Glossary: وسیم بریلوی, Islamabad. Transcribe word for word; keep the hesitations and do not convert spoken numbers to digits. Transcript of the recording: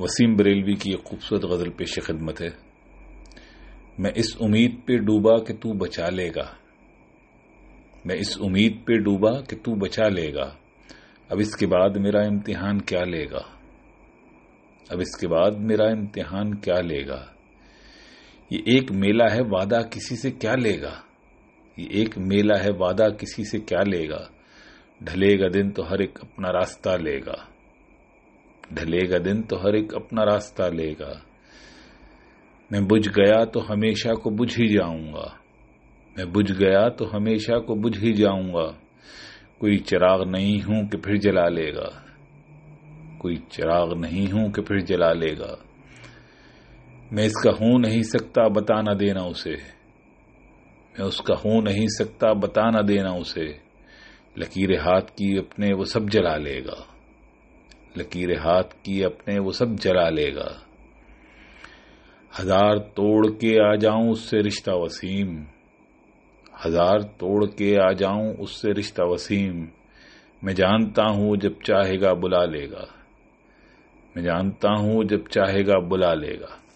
وسیم بریلوی کی ایک خوبصورت غزل پیش خدمت ہے۔ میں اس امید پہ ڈوبا کہ تو بچا لے گا، میں اس امید پہ ڈوبا کہ تو بچا لے گا، اب اس کے بعد میرا امتحان کیا لے گا، اب اس کے بعد میرا امتحان کیا لے گا، یہ ایک میلہ ہے وعدہ کسی سے کیا لے گا، یہ ایک میلہ ہے وعدہ کسی سے کیا لے گا، ڈھلے گا دن تو ہر ایک اپنا راستہ لے گا، ڈھلے گا دن تو ہر ایک اپنا راستہ لے گا، میں بجھ گیا تو ہمیشہ کو بجھ ہی جاؤں گا، میں بجھ گیا تو ہمیشہ کو بجھ ہی جاؤں گا، کوئی چراغ نہیں ہوں کہ پھر جلا لے گا، کوئی چراغ نہیں ہوں کہ پھر جلا لے گا، میں اس کا ہوں نہیں سکتا بتا نہ دینا اسے، میں اس کا ہوں نہیں سکتا بتا نہ دینا اسے، لکیر ہاتھ کی اپنے وہ سب جلا لے گا، لکیر ہاتھ کی اپنے وہ سب جلا لے گا، ہزار توڑ کے آ جاؤں اس سے رشتہ وسیم، ہزار توڑ کے آ جاؤں اس سے رشتہ وسیم، میں جانتا ہوں جب چاہے گا بلا لے گا، میں جانتا ہوں جب چاہے گا بلا لے گا۔